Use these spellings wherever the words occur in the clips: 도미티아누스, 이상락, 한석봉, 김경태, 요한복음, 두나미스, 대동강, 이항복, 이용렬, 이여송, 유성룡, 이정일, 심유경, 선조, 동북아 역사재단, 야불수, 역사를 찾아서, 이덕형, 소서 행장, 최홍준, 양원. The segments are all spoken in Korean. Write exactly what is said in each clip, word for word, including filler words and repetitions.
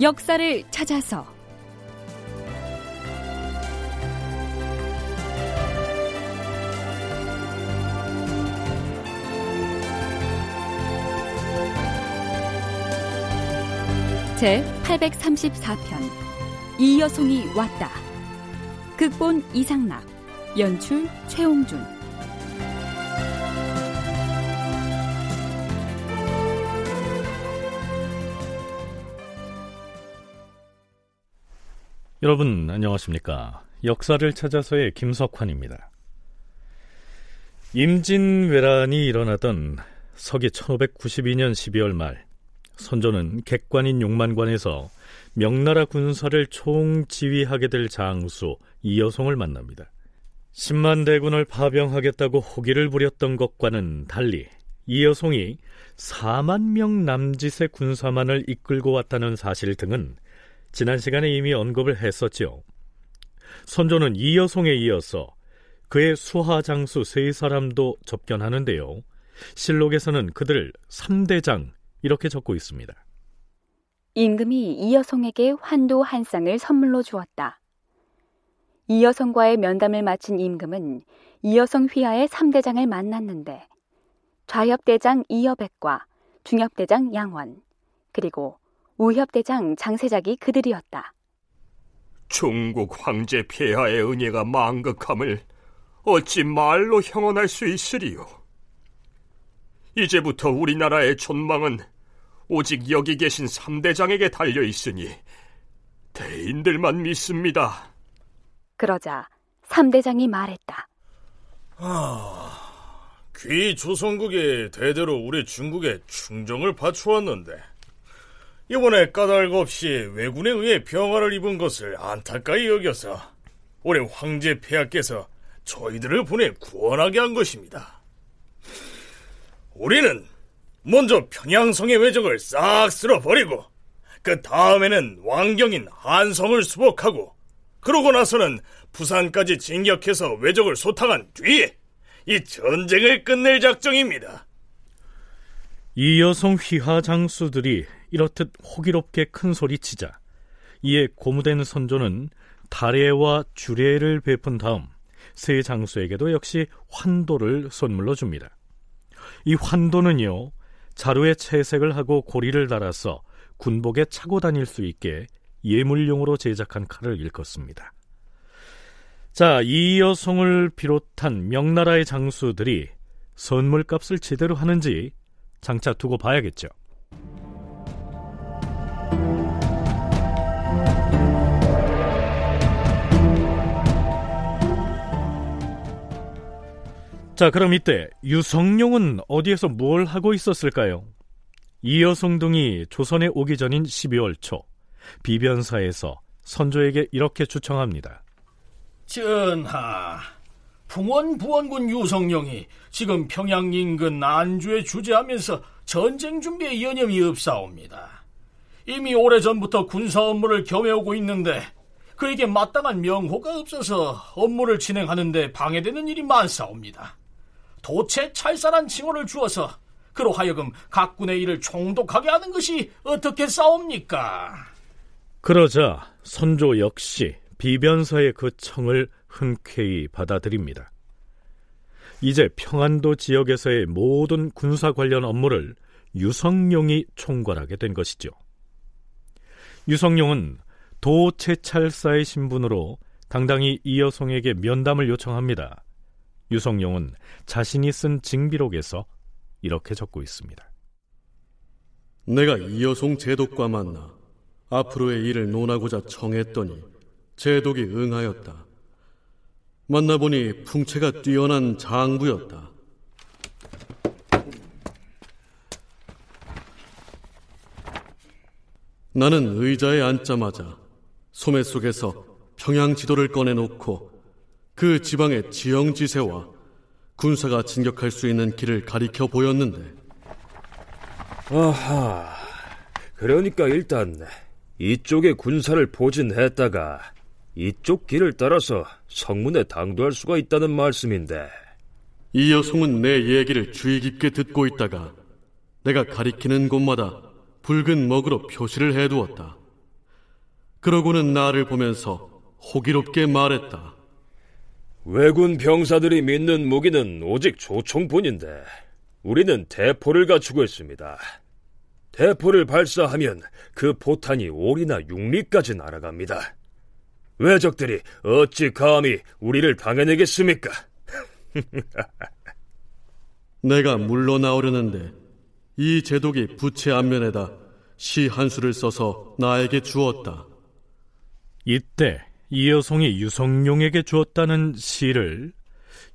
역사를 찾아서 제팔백삼십사 편 이여송이 왔다. 극본 이상락, 연출 최홍준. 여러분 안녕하십니까? 역사를 찾아서의 김석환입니다. 임진왜란이 일어나던 서기 천오백구십이 년 십이월 말, 선조는 객관인 용만관에서 명나라 군사를 총지휘하게 될 장수 이여송을 만납니다. 십만 대군을 파병하겠다고 호기를 부렸던 것과는 달리 이여송이 사만 명 남짓의 군사만을 이끌고 왔다는 사실 등은 지난 시간에 이미 언급을 했었지요. 선조는 이여송에 이어서 그의 수하장수 세 사람도 접견하는데요, 실록에서는 그들을 삼대장 이렇게 적고 있습니다. 임금이 이여송에게 환도 한 쌍을 선물로 주었다. 이여송과의 면담을 마친 임금은 이여송 휘하의 삼대장을 만났는데, 좌협대장 이여백과 중협대장 양원, 그리고 우협대장 장세작이 그들이었다. 중국 황제 폐하의 은혜가 망극함을 어찌 말로 형언할 수 있으리요. 이제부터 우리나라의 존망은 오직 여기 계신 삼대장에게 달려있으니 대인들만 믿습니다. 그러자 삼대장이 말했다. 아, 귀 조선국이 대대로 우리 중국에 충정을 바쳐왔는데 이번에 까닭 없이 왜군에 의해 병화를 입은 것을 안타까이 여겨서 올해 황제 폐하께서 저희들을 보내 구원하게 한 것입니다. 우리는 먼저 평양성의 외적을 싹 쓸어버리고 그 다음에는 왕경인 한성을 수복하고, 그러고 나서는 부산까지 진격해서 외적을 소탕한 뒤에 이 전쟁을 끝낼 작정입니다. 이여송 휘하 장수들이 이렇듯 호기롭게 큰 소리치자 이에 고무된 선조는 다례와 주례를 베푼 다음 세 장수에게도 역시 환도를 선물로 줍니다. 이 환도는요, 자루에 채색을 하고 고리를 달아서 군복에 차고 다닐 수 있게 예물용으로 제작한 칼을 일컫습니다. 자, 이여송을 비롯한 명나라의 장수들이 선물값을 제대로 하는지 장차 두고 봐야겠죠. 자, 그럼 이때 유성룡은 어디에서 뭘 하고 있었을까요? 이여송 등이 조선에 오기 전인 십이월 초 비변사에서 선조에게 이렇게 추청합니다. 전하, 풍원부원군 유성룡이 지금 평양 인근 안주에 주재하면서 전쟁 준비에 여념이 없사옵니다. 이미 오래전부터 군사 업무를 겸해오고 있는데 그에게 마땅한 명호가 없어서 업무를 진행하는 데 방해되는 일이 많사옵니다. 도체 찰쌀한 징호를 주어서 그로 하여금 각 군의 일을 총독하게 하는 것이 어떻게 싸웁니까? 그러자 선조 역시 비변사의 그 청을 흔쾌히 받아들입니다. 이제 평안도 지역에서의 모든 군사 관련 업무를 유성룡이 총괄하게 된 것이죠. 유성룡은 도채찰사의 신분으로 당당히 이여송에게 면담을 요청합니다. 유성룡은 자신이 쓴 징비록에서 이렇게 적고 있습니다. 내가 이여송 제독과 만나 앞으로의 일을 논하고자 청했더니 제독이 응하였다. 만나보니 풍채가 뛰어난 장부였다. 나는 의자에 앉자마자 소매 속에서 평양 지도를 꺼내놓고 그 지방의 지형지세와 군사가 진격할 수 있는 길을 가리켜 보였는데, 아하, 그러니까 일단 이쪽의 군사를 포진했다가 이쪽 길을 따라서 성문에 당도할 수가 있다는 말씀인데, 이여송은 내 얘기를 주의 깊게 듣고 있다가 내가 가리키는 곳마다 붉은 먹으로 표시를 해두었다. 그러고는 나를 보면서 호기롭게 말했다. 왜군 병사들이 믿는 무기는 오직 조총뿐인데 우리는 대포를 갖추고 있습니다. 대포를 발사하면 그 포탄이 오리나 육리까지 날아갑니다. 왜 적들이 어찌 감히 우리를 당해내겠습니까? 내가 물러나오려는데 이 제독이 부채 앞면에다 시 한 수를 써서 나에게 주었다. 이때 이여송이 유성룡에게 주었다는 시를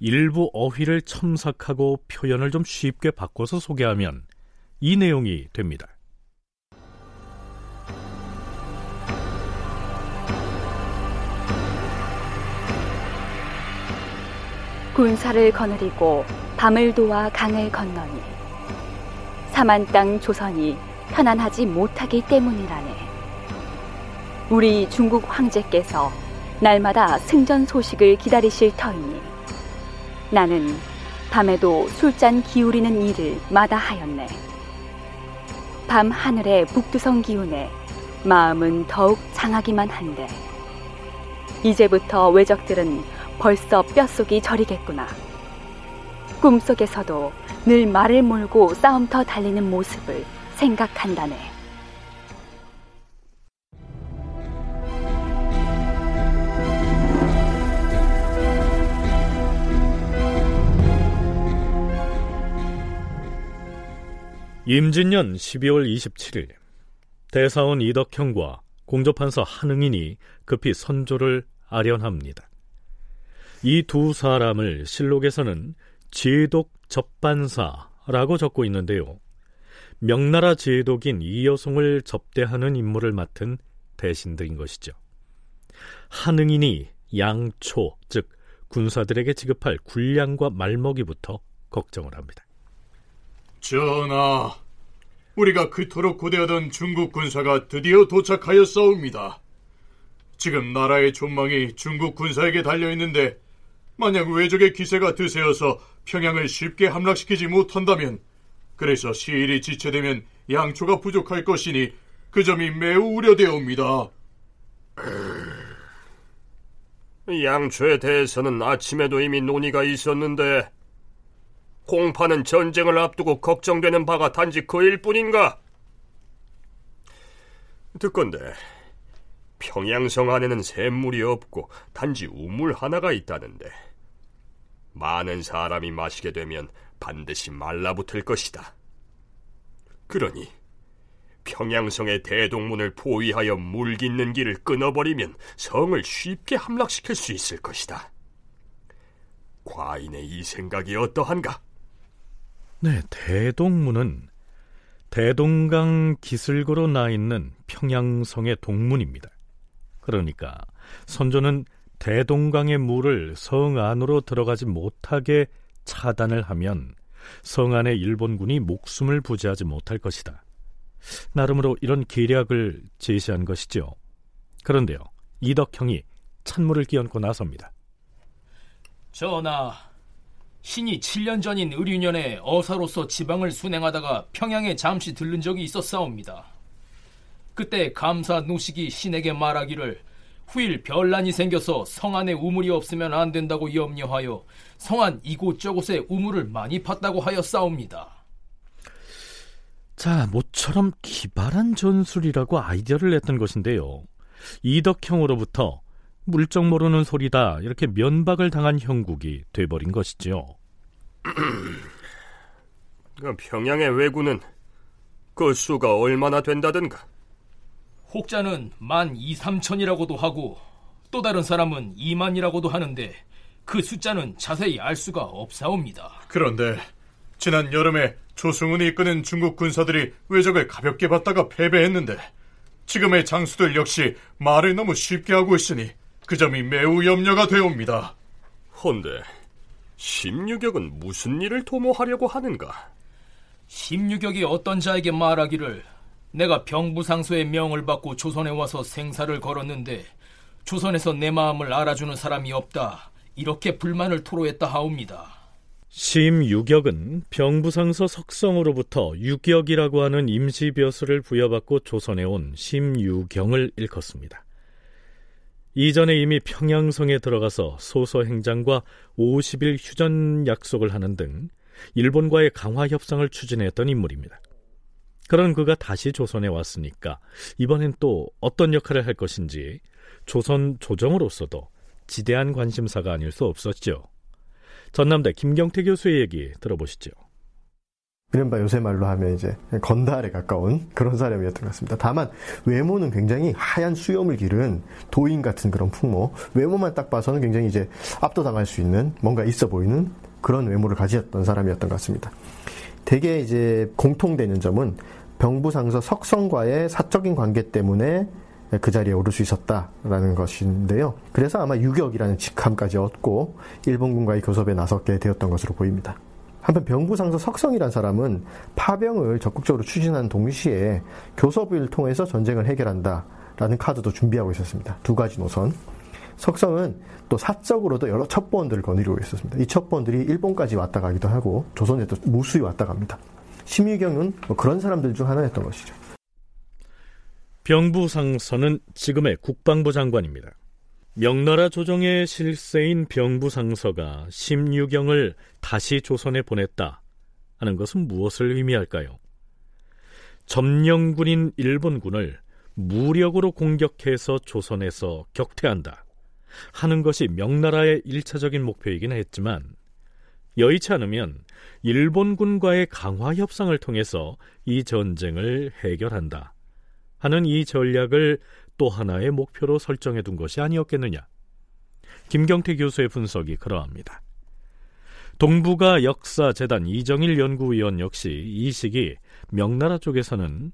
일부 어휘를 첨삭하고 표현을 좀 쉽게 바꿔서 소개하면 이 내용이 됩니다. 군사를 거느리고 밤을 도와 강을 건너니 사만 땅 조선이 편안하지 못하기 때문이라네. 우리 중국 황제께서 날마다 승전 소식을 기다리실 터이니 나는 밤에도 술잔 기울이는 일을 마다하였네. 밤 하늘의 북두성 기운에 마음은 더욱 장하기만 한데 이제부터 외적들은 벌써 뼛속이 저리겠구나. 꿈속에서도 늘 말을 몰고 싸움터 달리는 모습을 생각한다네. 임진년 십이월 이십칠일 대사원 이덕형과 공조판서 한응인이 급히 선조를 아련합니다. 이 두 사람을 실록에서는 제독 접반사라고 적고 있는데요, 명나라 제독인 이여송을 접대하는 임무를 맡은 대신들인 것이죠. 한응인이 양초, 즉 군사들에게 지급할 군량과 말먹이부터 걱정을 합니다. 전하, 우리가 그토록 고대하던 중국 군사가 드디어 도착하였사옵니다. 지금 나라의 존망이 중국 군사에게 달려있는데 만약 외적의 기세가 드세어서 평양을 쉽게 함락시키지 못한다면, 그래서 시일이 지체되면 양초가 부족할 것이니 그 점이 매우 우려되옵니다. 양초에 대해서는 아침에도 이미 논의가 있었는데 공파는 전쟁을 앞두고 걱정되는 바가 단지 그일 뿐인가? 듣건대 평양성 안에는 샘물이 없고 단지 우물 하나가 있다는데 많은 사람이 마시게 되면 반드시 말라붙을 것이다. 그러니 평양성의 대동문을 포위하여 물깃는 길을 끊어버리면 성을 쉽게 함락시킬 수 있을 것이다. 과인의 이 생각이 어떠한가? 네, 대동문은 대동강 기슭으로 나 있는 평양성의 동문입니다. 그러니까 선조는 대동강의 물을 성 안으로 들어가지 못하게 차단을 하면 성 안의 일본군이 목숨을 부지하지 못할 것이다. 나름으로 이런 계략을 제시한 것이죠. 그런데요, 이덕형이 찬물을 끼얹고 나섭니다. 전하, 신이 칠 년 전인 을유년에 어사로서 지방을 순행하다가 평양에 잠시 들른 적이 있었사옵니다. 그때 감사 노식이 신에게 말하기를 후일 변란이 생겨서 성안에 우물이 없으면 안 된다고 염려하여 성안 이곳저곳에 우물을 많이 팠다고 하였사옵니다. 자, 모처럼 기발한 전술이라고 아이디어를 냈던 것인데요, 이덕형으로부터 물정 모르는 소리다 이렇게 면박을 당한 형국이 돼버린 것이죠. 평양의 왜군은 그 수가 얼마나 된다든가? 혹자는 만 이삼천이라고도 하고 또 다른 사람은 이만이라고도 하는데 그 숫자는 자세히 알 수가 없사옵니다. 그런데 지난 여름에 조승훈이 이끄는 중국 군사들이 왜적을 가볍게 봤다가 패배했는데 지금의 장수들 역시 말을 너무 쉽게 하고 있으니 그 점이 매우 염려가 되옵니다. 헌데 심유격은 무슨 일을 도모하려고 하는가? 심유격이 어떤 자에게 말하기를 내가 병부상소의 명을 받고 조선에 와서 생사를 걸었는데 조선에서 내 마음을 알아주는 사람이 없다, 이렇게 불만을 토로했다 하옵니다. 심유격은 병부상서 석성으로부터 유격이라고 하는 임시벼슬을 부여받고 조선에 온 심유경을 일컫습니다. 이전에 이미 평양성에 들어가서 소서 행장과 오십일 휴전 약속을 하는 등 일본과의 강화 협상을 추진했던 인물입니다. 그런 그가 다시 조선에 왔으니까 이번엔 또 어떤 역할을 할 것인지 조선 조정으로서도 지대한 관심사가 아닐 수 없었죠. 전남대 김경태 교수의 얘기 들어보시죠. 이른바 요새 말로 하면 이제 건달에 가까운 그런 사람이었던 것 같습니다. 다만 외모는 굉장히 하얀 수염을 기른 도인 같은 그런 풍모, 외모만 딱 봐서는 굉장히 이제 압도당할 수 있는 뭔가 있어 보이는 그런 외모를 가지었던 사람이었던 것 같습니다. 되게 이제 공통되는 점은 병부상서 석성과의 사적인 관계 때문에 그 자리에 오를 수 있었다라는 것인데요. 그래서 아마 유격이라는 직함까지 얻고 일본군과의 교섭에 나섰게 되었던 것으로 보입니다. 한편 병부상서 석성이란 사람은 파병을 적극적으로 추진하는 동시에 교섭을 통해서 전쟁을 해결한다라는 카드도 준비하고 있었습니다. 두 가지 노선. 석성은 또 사적으로도 여러 첩보원들을 거느리고 있었습니다. 이 첩보원들이 일본까지 왔다 가기도 하고 조선에 또 무수히 왔다 갑니다. 심유경은 뭐 그런 사람들 중 하나였던 것이죠. 병부상서는 지금의 국방부 장관입니다. 명나라 조정의 실세인 병부상서가 심유경을 다시 조선에 보냈다 하는 것은 무엇을 의미할까요? 점령군인 일본군을 무력으로 공격해서 조선에서 격퇴한다 하는 것이 명나라의 일차적인 목표이긴 했지만 여의치 않으면 일본군과의 강화 협상을 통해서 이 전쟁을 해결한다 하는 이 전략을 또 하나의 목표로 설정해둔 것이 아니었겠느냐. 김경태 교수의 분석이 그러합니다. 동북아 역사재단 이정일 연구위원 역시 이 시기 명나라 쪽에서는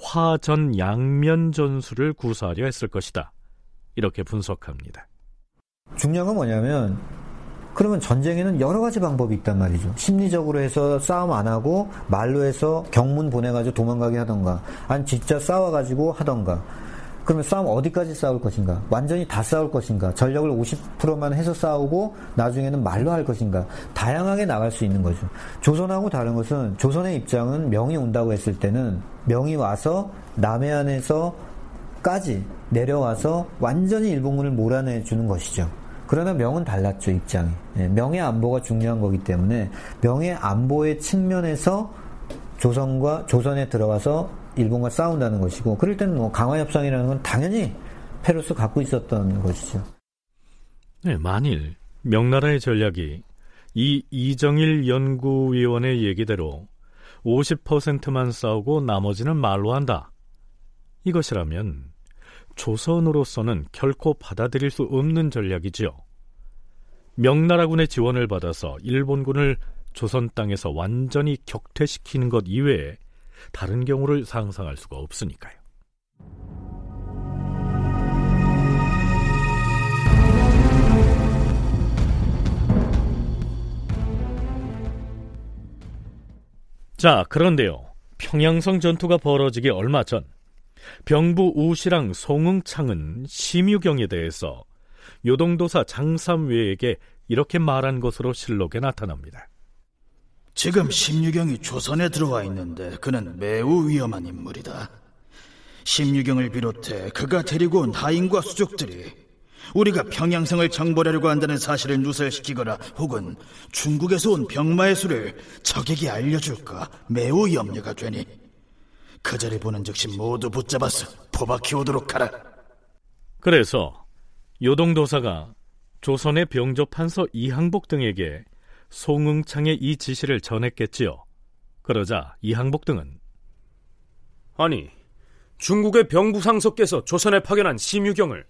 화전 양면 전술을 구사하려 했을 것이다, 이렇게 분석합니다. 중요한 건 뭐냐면 그러면 전쟁에는 여러 가지 방법이 있단 말이죠. 심리적으로 해서 싸움 안 하고 말로 해서 경문 보내가지고 도망가게 하던가, 아니 진짜 싸워가지고 하던가. 그러면 싸움 어디까지 싸울 것인가? 완전히 다 싸울 것인가? 전력을 오십 퍼센트만 해서 싸우고 나중에는 말로 할 것인가? 다양하게 나갈 수 있는 거죠. 조선하고 다른 것은 조선의 입장은 명이 온다고 했을 때는 명이 와서 남해안에서까지 내려와서 완전히 일본군을 몰아내주는 것이죠. 그러나 명은 달랐죠, 입장이. 명의 안보가 중요한 거기 때문에 명의 안보의 측면에서 조선과 조선에 들어와서 일본과 싸운다는 것이고, 그럴 때는 뭐 강화협상이라는 건 당연히 페루스 갖고 있었던 것이죠. 네, 만일 명나라의 전략이 이 이정일 연구위원의 얘기대로 오십 퍼센트만 싸우고 나머지는 말로 한다 이것이라면 조선으로서는 결코 받아들일 수 없는 전략이지요. 명나라군의 지원을 받아서 일본군을 조선 땅에서 완전히 격퇴시키는 것 이외에 다른 경우를 상상할 수가 없으니까요. 자, 그런데요. 평양성 전투가 벌어지기 얼마 전 병부 우시랑 송응창은 심유경에 대해서 요동도사 장삼외에게 이렇게 말한 것으로 실록에 나타납니다. 지금 심유경이 조선에 들어와 있는데 그는 매우 위험한 인물이다. 심유경을 비롯해 그가 데리고 온 하인과 수족들이 우리가 평양성을 정벌하려고 한다는 사실을 누설시키거나 혹은 중국에서 온 병마의 수를 적에게 알려줄까 매우 염려가 되니 그 자리 보는 즉시 모두 붙잡아서 포박해오도록 하라. 그래서 요동도사가 조선의 병조판서 이항복 등에게 송응창의 이 지시를 전했겠지요. 그러자 이항복 등은 아니, 중국의 병부상서께서 조선에 파견한 심유경을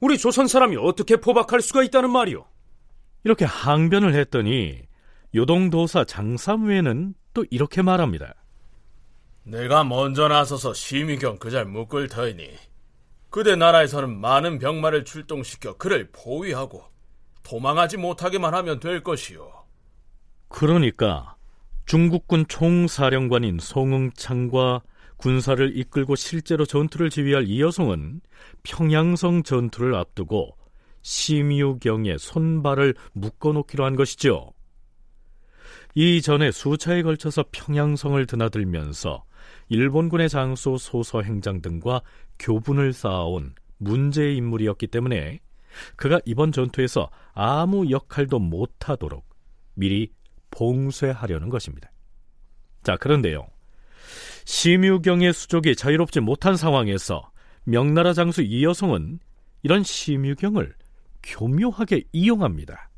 우리 조선 사람이 어떻게 포박할 수가 있다는 말이오? 이렇게 항변을 했더니 요동도사 장삼외는 또 이렇게 말합니다. 내가 먼저 나서서 심유경 그 잘 묶을 터이니 그대 나라에서는 많은 병마를 출동시켜 그를 포위하고 도망하지 못하게만 하면 될 것이오. 그러니까 중국군 총사령관인 송응창과 군사를 이끌고 실제로 전투를 지휘할 이여송은 평양성 전투를 앞두고 심유경의 손발을 묶어놓기로 한 것이죠. 이전에 수차에 걸쳐서 평양성을 드나들면서 일본군의 장소 소서 행장 등과 교분을 쌓아온 문제의 인물이었기 때문에 그가 이번 전투에서 아무 역할도 못하도록 미리 봉쇄하려는 것입니다. 자, 그런데요, 심유경의 수족이 자유롭지 못한 상황에서 명나라 장수 이여송은 이런 심유경을 교묘하게 이용합니다.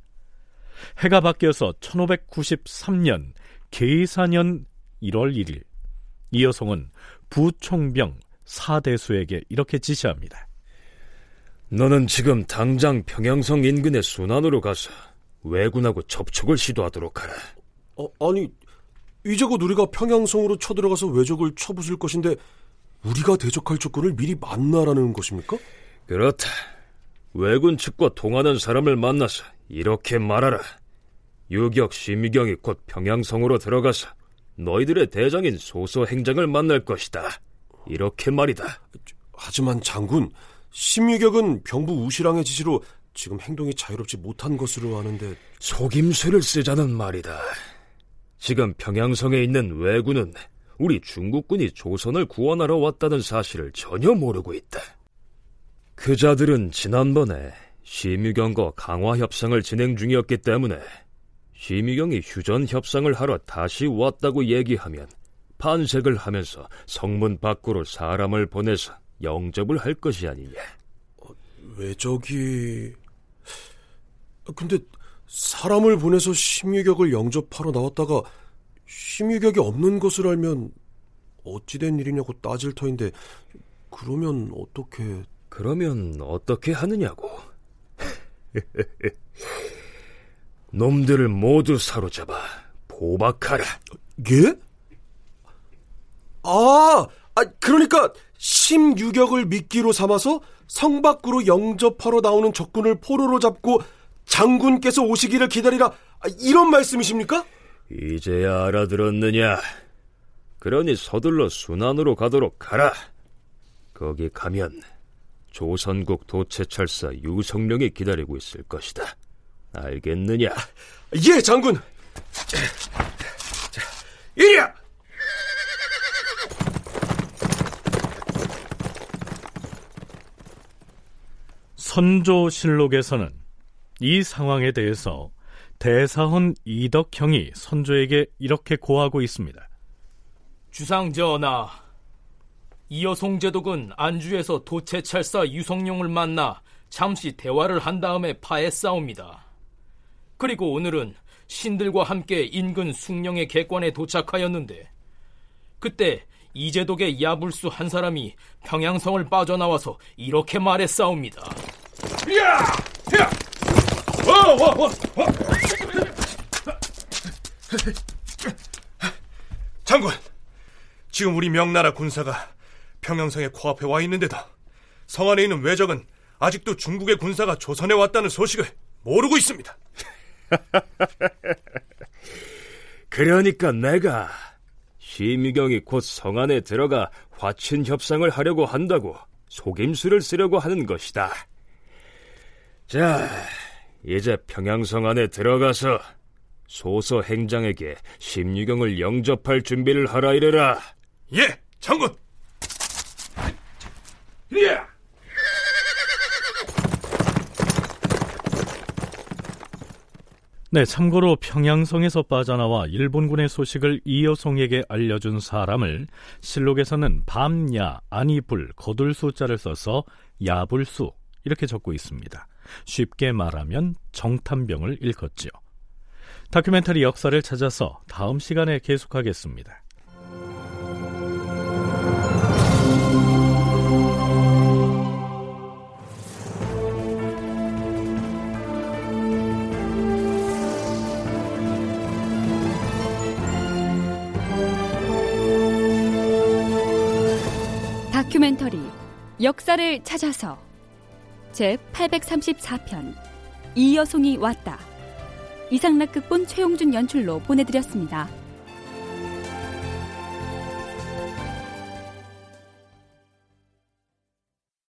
해가 바뀌어서 천오백구십삼 년 계사년 일월 일일 이여송은 부총병 사대수에게 이렇게 지시합니다. 너는 지금 당장 평양성 인근의 순안으로 가서 왜군하고 접촉을 시도하도록 하라. 어, 아니, 이제곧 우리가 평양성으로 쳐들어가서 왜적을 쳐부술 것인데 우리가 대적할 조건을 미리 만나라는 것입니까? 그렇다. 왜군 측과 동하는 사람을 만나서 이렇게 말하라. 유격 심유경이 곧 평양성으로 들어가서 너희들의 대장인 소서 행장을 만날 것이다. 이렇게 말이다. 하지만 장군, 심유경은 병부 우시랑의 지시로 지금 행동이 자유롭지 못한 것으로 아는데. 속임수를 쓰자는 말이다. 지금 평양성에 있는 왜군은 우리 중국군이 조선을 구원하러 왔다는 사실을 전혀 모르고 있다. 그 자들은 지난번에 심유경과 강화 협상을 진행 중이었기 때문에 심유경이 휴전 협상을 하러 다시 왔다고 얘기하면 반색을 하면서 성문 밖으로 사람을 보내서 영접을 할 것이 아니냐. 어, 왜 저기... 근데 사람을 보내서 심유경을 영접하러 나왔다가 심유경이 없는 것을 알면 어찌된 일이냐고 따질 터인데, 그러면 어떻게... 그러면 어떻게 하느냐고. 놈들을 모두 사로잡아 포박하라. 예? 아, 아 그러니까 심유경을 미끼로 삼아서 성 밖으로 영접하러 나오는 적군을 포로로 잡고 장군께서 오시기를 기다리라, 이런 말씀이십니까? 이제야 알아들었느냐. 그러니 서둘러 순안으로 가도록 가라. 거기 가면 조선국 도채찰사 유성룡이 기다리고 있을 것이다. 알겠느냐? 예, 장군. 자, 자, 이리야. 선조실록에서는 이 상황에 대해서 대사헌 이덕형이 선조에게 이렇게 고하고 있습니다. 주상전하, 이여송 제독은 안주에서 도채찰사 유성룡을 만나 잠시 대화를 한 다음에 파했사옵니다. 그리고 오늘은 신들과 함께 인근 숭령의 객관에 도착하였는데, 그때 이제독의 야불수 한 사람이 평양성을 빠져나와서 이렇게 말했사옵니다. 야! 야! 와! 와! 와! 와! 장군, 지금 우리 명나라 군사가 평양성의 코앞에 와 있는데도 성 안에 있는 왜적은 아직도 중국의 군사가 조선에 왔다는 소식을 모르고 있습니다. 그러니까 내가 심유경이 곧 성 안에 들어가 화친 협상을 하려고 한다고 속임수를 쓰려고 하는 것이다. 자, 이제 평양성 안에 들어가서 소서 행장에게 심유경을 영접할 준비를 하라 이래라. 예, 장군. 예. 네, 참고로 평양성에서 빠져나와 일본군의 소식을 이여송에게 알려준 사람을 실록에서는 밤야, 아니불, 거둘수자를 써서 야불수 이렇게 적고 있습니다. 쉽게 말하면 정탐병을 일컫지요. 다큐멘터리 역사를 찾아서 다음 시간에 계속하겠습니다. 다큐멘터리 역사를 찾아서 제팔백삼십사 편 이여송이 왔다. 이상락 극본, 최홍준 연출로 보내드렸습니다.